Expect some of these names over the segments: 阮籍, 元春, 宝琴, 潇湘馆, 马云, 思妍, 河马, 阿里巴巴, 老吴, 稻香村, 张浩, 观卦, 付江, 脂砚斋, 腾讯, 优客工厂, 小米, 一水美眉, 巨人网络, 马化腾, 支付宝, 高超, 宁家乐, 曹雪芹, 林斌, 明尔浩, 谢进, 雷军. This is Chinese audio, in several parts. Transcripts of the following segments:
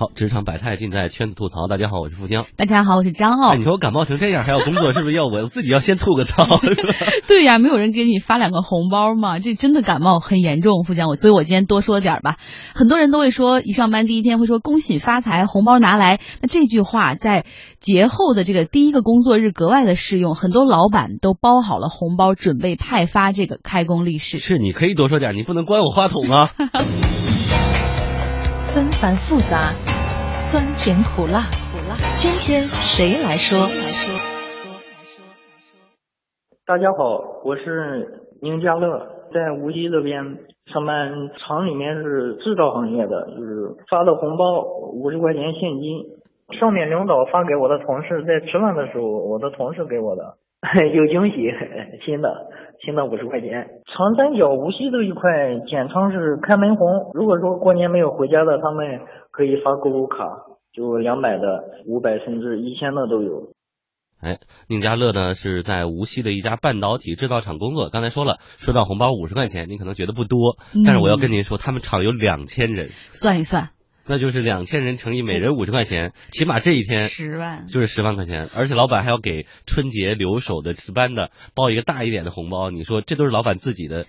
好，职场百态尽在圈子吐槽。大家好，我是付江。大家好，我是张浩。你说我感冒成这样还要工作，是不是要我自己要先吐个槽？对呀，没有人给你发两个红包嘛，这真的感冒很严重，付江。所以我今天多说点吧。很多人都会说，一上班第一天会说恭喜发财，红包拿来。那这句话在节后的这个第一个工作日格外的适用，很多老板都包好了红包，准备派发这个开工利是。是，你可以多说点，你不能关我话筒啊。纷繁复杂，酸甜苦辣，今天谁来说？大家好，我是宁家乐，在无锡这边上班，厂里面是制造行业的，就是发的红包50块钱现金，上面领导发给我的同事，在吃饭的时候，我的同事给我的。有惊喜，新的50块钱。长三角无锡这一块简称是开门红，如果说过年没有回家的，他们可以发购物卡，就200的、500甚至1000的都有。哎，宁家乐呢是在无锡的一家半导体制造厂工作。刚才说了，收到红包50块钱，您可能觉得不多，但是我要跟您说，他们厂有2000人，算一算。那就是2000人乘以每人50块钱，起码这一天10万，就是10万块钱，而且老板还要给春节留守的值班的包一个大一点的红包，你说这都是老板自己的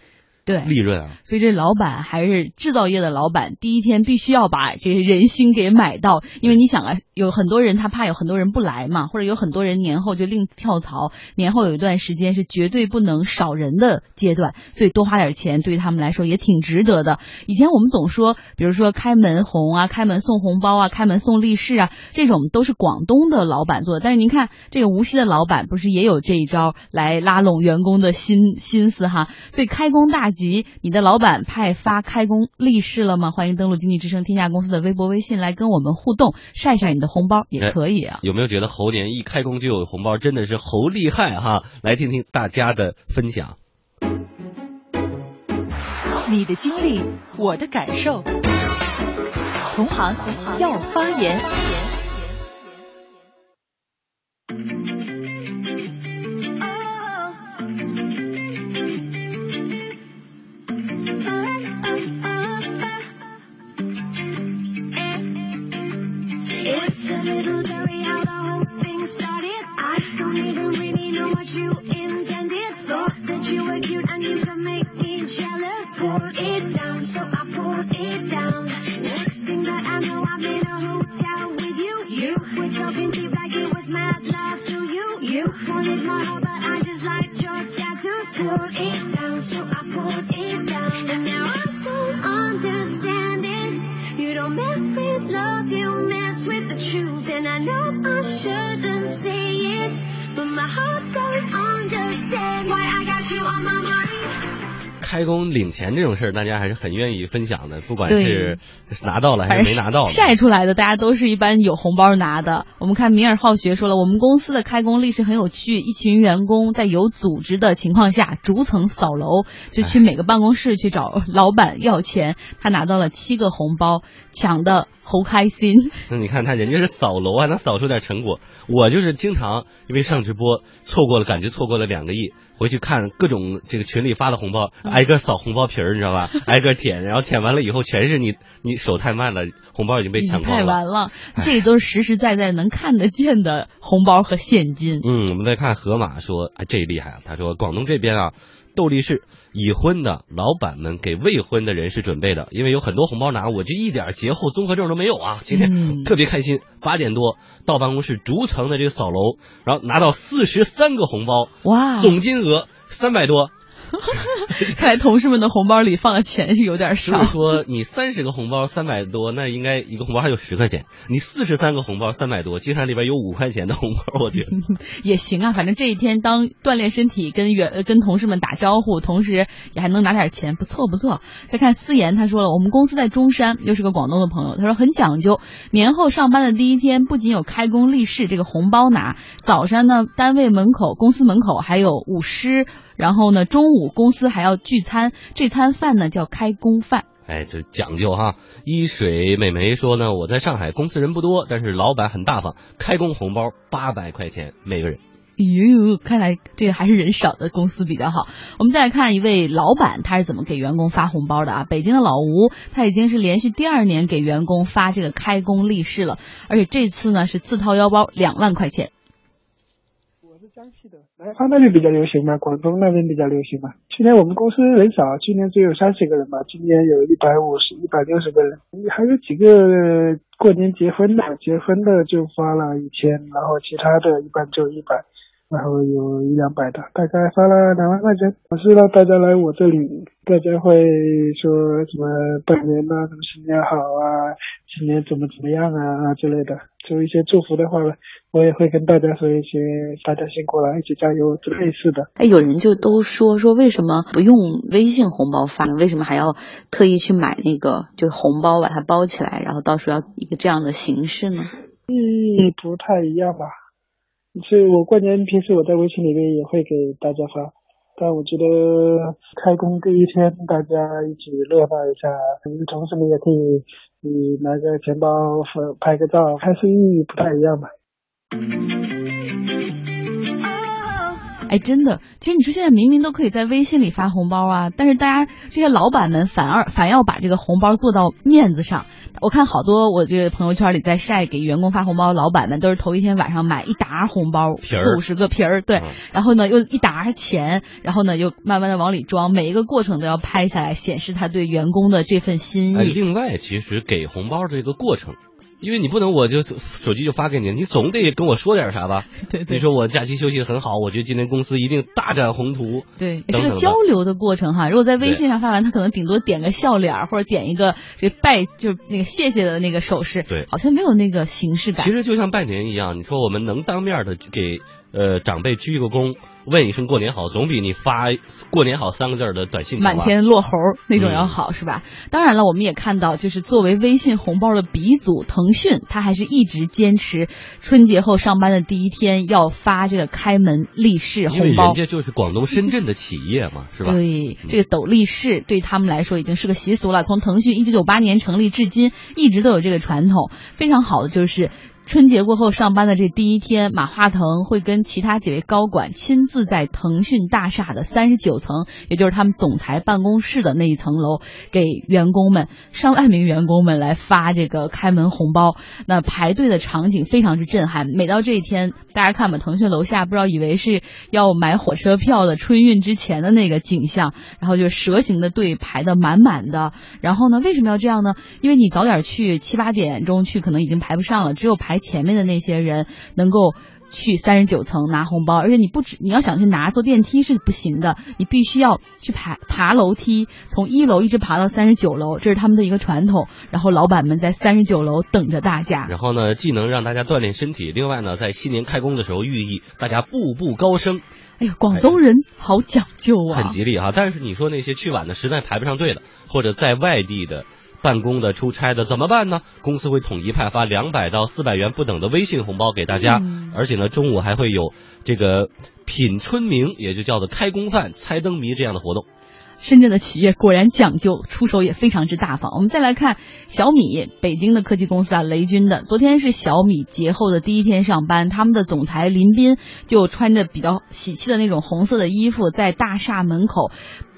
利润啊！所以这老板还是制造业的老板，第一天必须要把这人心给买到，因为你想啊，有很多人他怕有很多人不来嘛，或者有很多人年后就另跳槽，年后有一段时间是绝对不能少人的阶段，所以多花点钱对于他们来说也挺值得的。以前我们总说，比如说开门红啊、开门送红包啊、开门送利是啊，这种都是广东的老板做的，但是您看这个无锡的老板不是也有这一招来拉拢员工的心思哈？所以开工大及你的老板派发开工利是了吗？欢迎登录经济之声天下公司的微博微信来跟我们互动，晒晒你的红包也可以啊。有没有觉得猴年一开工就有红包，真的是猴厉害哈？来听听大家的分享。你的经历，我的感受，同行要发言。开工领钱这种事儿，大家还是很愿意分享的，不管是拿到了还是没拿到了，晒出来的大家都是一般有红包拿的。我们看明尔浩学说了，我们公司的开工历史很有趣，一群员工在有组织的情况下逐层扫楼，就去每个办公室去找老板要钱，他拿到了7个红包，抢的猴开心。那你看他人家是扫楼还能扫出点成果，我就是经常因为上直播错过了，感觉错过了2个亿，回去看各种这个群里发的红包，挨个扫红包皮儿，你知道吧？挨个舔，然后舔完了以后全是你手太慢了，红包已经被抢光了。太完了，这都是实在能看得见的红包和现金。我们再看河马说，哎，这厉害啊！他说广东这边啊，斗利是已婚的老板们给未婚的人士准备的，因为有很多红包拿，我就一点节后综合症都没有啊！今天特别开心，8点多到办公室逐层的这个扫楼，然后拿到43个红包，哇，总金额300多。看来同事们的红包里放的钱是有点少。如果说你30个红包300多，那应该一个红包还有10块钱。你43个红包300多，经常里边有5块钱的红包，我觉得也行啊。反正这一天当锻炼身体，跟同事们打招呼，同时也还能拿点钱，不错。再看思妍，他说了，我们公司在中山，又是个广东的朋友，他说很讲究，年后上班的第一天不仅有开工利是这个红包拿，早上呢单位门口、公司门口还有舞狮，然后呢中午公司还要聚餐，这餐饭呢叫开工饭。哎，这讲究哈。一水美眉说呢，我在上海，公司人不多，但是老板很大方，开工红包800块钱每个人。看来这个还是人少的公司比较好。我们再来看一位老板，他是怎么给员工发红包的啊？北京的老吴，他已经是连续第2年给员工发这个开工利是了，而且这次呢是自掏腰包2万块钱。我是江西的，南方那边比较流行嘛，广东那边比较流行嘛。去年我们公司人少，去年只有30个人吧，今年有150、160个人，还有几个过年结婚的就发了1000，然后其他的一般就100，然后有100-200的，大概发了2万块钱。我是让大家来我这里，大家会说什么拜年啊，什么新年好啊，新年怎么样啊之类的，就一些祝福的话呢，我也会跟大家说一些大家辛苦了，一起加油之类似的。哎，有人就都说为什么不用微信红包发，为什么还要特意去买那个就是红包把它包起来，然后到时候要一个这样的形式呢？不太一样吧。所以我过年平时我在微信里面也会给大家发，但我觉得开工第1天大家一起热闹一下，同事们也可以拿个钱包拍个照，还是意义不太一样吧。哎，真的，其实你说现在明明都可以在微信里发红包啊，但是大家这些老板们反要把这个红包做到面子上。我看好多我这个朋友圈里在晒给员工发红包，老板们都是头一天晚上买一沓红包，40-50个皮儿，对，然后呢又一沓钱，然后呢又慢慢的往里装，每一个过程都要拍下来，显示他对员工的这份心意。哎，另外其实给红包这个过程，因为你不能我就手机就发给你，你总得跟我说点啥吧？对，你说我假期休息很好，我觉得今天公司一定大展宏图。对，也是个交流的过程哈。如果在微信上发完，他可能顶多点个笑脸或者点一个这拜，就是那个谢谢的那个手势。对，好像没有那个形式感。其实就像拜年一样，你说我们能当面的给长辈鞠一个躬，问一声过年好，总比你发过年好3个字的短信满天落猴那种要好，是吧？当然了，我们也看到就是作为微信红包的鼻祖腾讯，他还是一直坚持春节后上班的第1天要发这个开门立式红包，因为人家就是广东深圳的企业嘛，是吧？对，这个抖立式对他们来说已经是个习俗了，从腾讯1998年成立至今一直都有这个传统。非常好的就是春节过后上班的这第1天，马化腾会跟其他几位高管亲自在腾讯大厦的39层，也就是他们总裁办公室的那一层楼，给员工们上万名员工们来发这个开门红包。那排队的场景非常之震撼，每到这一天，大家看吧，腾讯楼下不知道以为是要买火车票的春运之前的那个景象，然后就是蛇形的队排得满满的。然后呢，为什么要这样呢？因为你早点去，7-8点钟去可能已经排不上了，只有排前面的那些人能够去39层拿红包，而且你要想去拿，坐电梯是不行的，你必须要去爬楼梯，从1楼一直爬到39楼，这是他们的一个传统。然后老板们在39楼等着大家。然后呢，既能让大家锻炼身体，另外呢，在新年开工的时候寓意大家步步高升。哎呀，广东人好讲究啊，很吉利啊。但是你说那些去晚的实在排不上队的，或者在外地的办公的、出差的怎么办呢？公司会统一派发200到400元不等的微信红包给大家，而且呢，中午还会有这个品春茗，也就叫做开工饭、猜灯谜这样的活动。深圳的企业果然讲究，出手也非常之大方。我们再来看小米，北京的科技公司啊，雷军的。昨天是小米节后的第1天上班，他们的总裁林斌就穿着比较喜气的那种红色的衣服，在大厦门口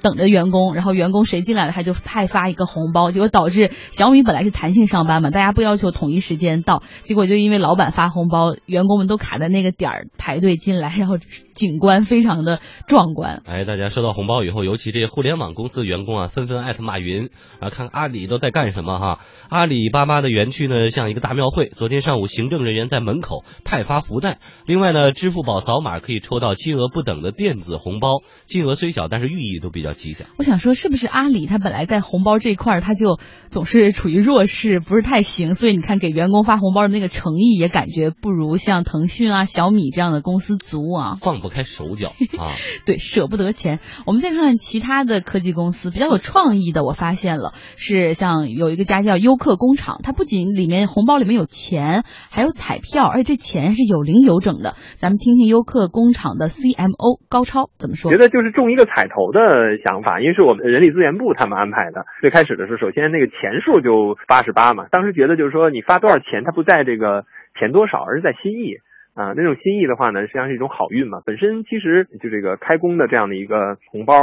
等着员工，然后员工谁进来了他就派发一个红包，结果导致小米本来是弹性上班嘛，大家不要求统一时间到，结果就因为老板发红包，员工们都卡在那个点儿排队进来，然后景观非常的壮观。哎，大家收到红包以后，尤其这些互联网公司的员工啊，纷纷艾特马云啊，看阿里都在干什么哈。阿里巴巴的园区呢像一个大庙会，昨天上午行政人员在门口派发福袋，另外呢，支付宝扫码可以抽到金额不等的电子红包，金额虽小，但是寓意都比较。我想说，是不是阿里他本来在红包这块他就总是处于弱势，不是太行，所以你看给员工发红包的那个诚意也感觉不如像腾讯啊、小米这样的公司足啊，放不开手脚啊，对，舍不得钱。我们再看看其他的科技公司比较有创意的，我发现了是像有一个家叫优客工厂，它不仅里面红包里面有钱，还有彩票，而且这钱是有零有整的。咱们听听优客工厂的 CMO 高超怎么说。觉得就是中一个彩头的想法，因为是我们人力资源部他们安排的。最开始的时候，首先那个钱数就88嘛，当时觉得就是说你发多少钱，它不在这个钱多少，而是在心意。那种心意的话呢，实际上是一种好运嘛。本身其实就这个开工的这样的一个红包，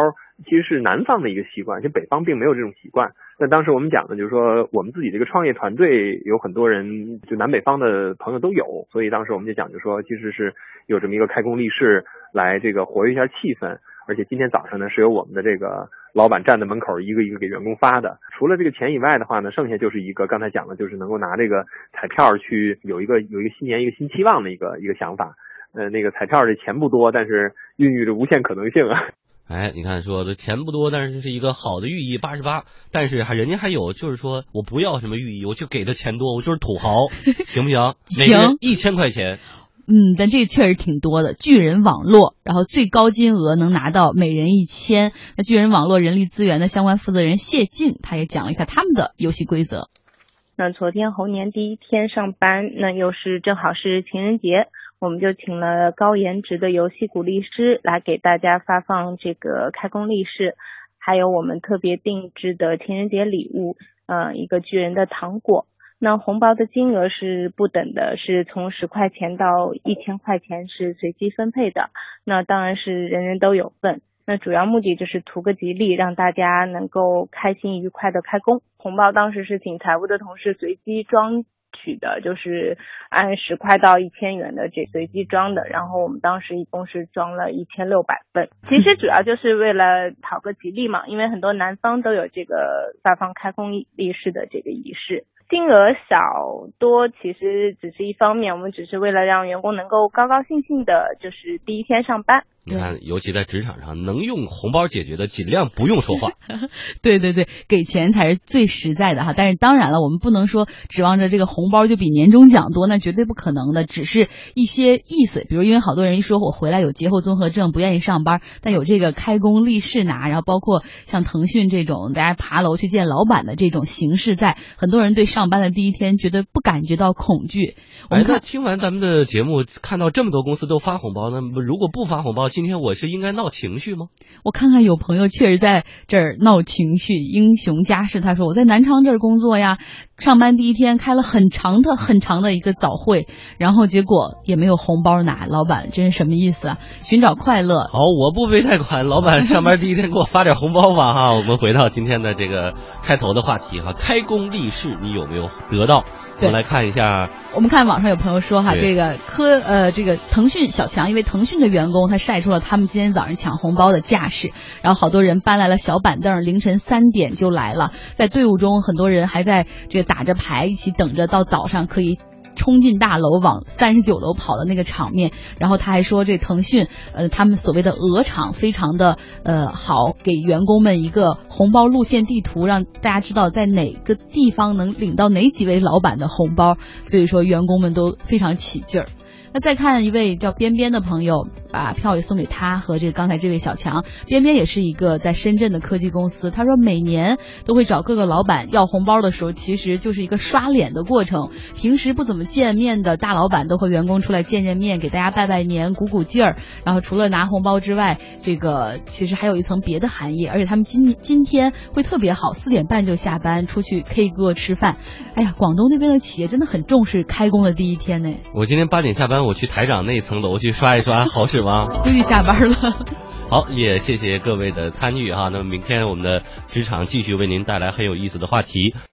其实是南方的一个习惯，就北方并没有这种习惯。那当时我们讲的就是说，我们自己这个创业团队有很多人，就南北方的朋友都有，所以当时我们就讲，就说其实是有这么一个开工立式来这个活跃一下气氛。而且今天早上呢，是由我们的这个老板站在门口一个一个给员工发的。除了这个钱以外的话呢，剩下就是一个刚才讲的，就是能够拿这个彩票去有一个新年一个新期望的一个想法。那个彩票这钱不多，但是孕育着无限可能性啊。哎，你看说这钱不多，但是这是一个好的寓意88，但是人家还有就是说我不要什么寓意，我就给的钱多，我就是土豪，行不行？每人1000块钱。但这确实挺多的。巨人网络，然后最高金额能拿到每人1000。那巨人网络人力资源的相关负责人谢进，他也讲了一下他们的游戏规则。那昨天猴年第一天上班，那又是正好是情人节，我们就请了高颜值的游戏鼓励师来给大家发放这个开工励式，还有我们特别定制的情人节礼物，一个巨人的糖果。那红包的金额是不等的，是从10块钱到1000块钱，是随机分配的。那当然是人人都有份。那主要目的就是图个吉利，让大家能够开心愉快的开工。红包当时是请财务的同事随机装取的，就是按10块到1000元的这随机装的。然后我们当时一共是装了1600份。其实主要就是为了讨个吉利嘛，因为很多南方都有这个发放开工立式的这个仪式。金额少多其实只是一方面，我们只是为了让员工能够高高兴兴的，就是第一天上班。你看，尤其在职场上，能用红包解决的，尽量不用说话。对，给钱才是最实在的哈。但是当然了，我们不能说指望着这个红包就比年终奖多，那绝对不可能的。只是一些意思，比如因为好多人一说我回来有节后综合症，不愿意上班，但有这个开工立式拿，然后包括像腾讯这种大家爬楼去见老板的这种形式在，很多人对上班的第一天觉得不感觉到恐惧。我们那听完咱们的节目，看到这么多公司都发红包，那如果不发红包，今天我是应该闹情绪吗？我看看有朋友确实在这儿闹情绪。英雄家事他说，我在南昌这儿工作呀，上班第一天开了很长的一个早会，然后结果也没有红包拿，老板真是什么意思啊？寻找快乐。好，我不背贷款，老板上班第一天给我发点红包吧哈。我们回到今天的这个开头的话题哈，开工立式你有没有得到？我们来看一下，我们看网上有朋友说哈，这个腾讯小强，因为腾讯的员工他晒出了他们今天早上抢红包的架势，然后好多人搬来了小板凳，凌晨3点就来了，在队伍中很多人还在这个打着牌一起等着到早上可以冲进大楼往39楼跑的那个场面。然后他还说这腾讯他们所谓的鹅厂非常的好，给员工们一个红包路线地图，让大家知道在哪个地方能领到哪几位老板的红包，所以说员工们都非常起劲儿。那再看一位叫边边的朋友，把票也送给他和这个刚才这位小强。边边也是一个在深圳的科技公司，他说每年都会找各个老板要红包的时候，其实就是一个刷脸的过程。平时不怎么见面的大老板都和员工出来见面，给大家拜拜年鼓鼓劲儿。然后除了拿红包之外，这个其实还有一层别的含义。而且他们今天会特别好，4点半就下班出去 K 歌吃饭。哎呀，广东那边的企业真的很重视开工的第一天呢。我今天8点下班，我去台长那一层楼去刷一刷，好使吗？估计下班了。好，也谢谢各位的参与哈。那么明天我们的职场继续为您带来很有意思的话题。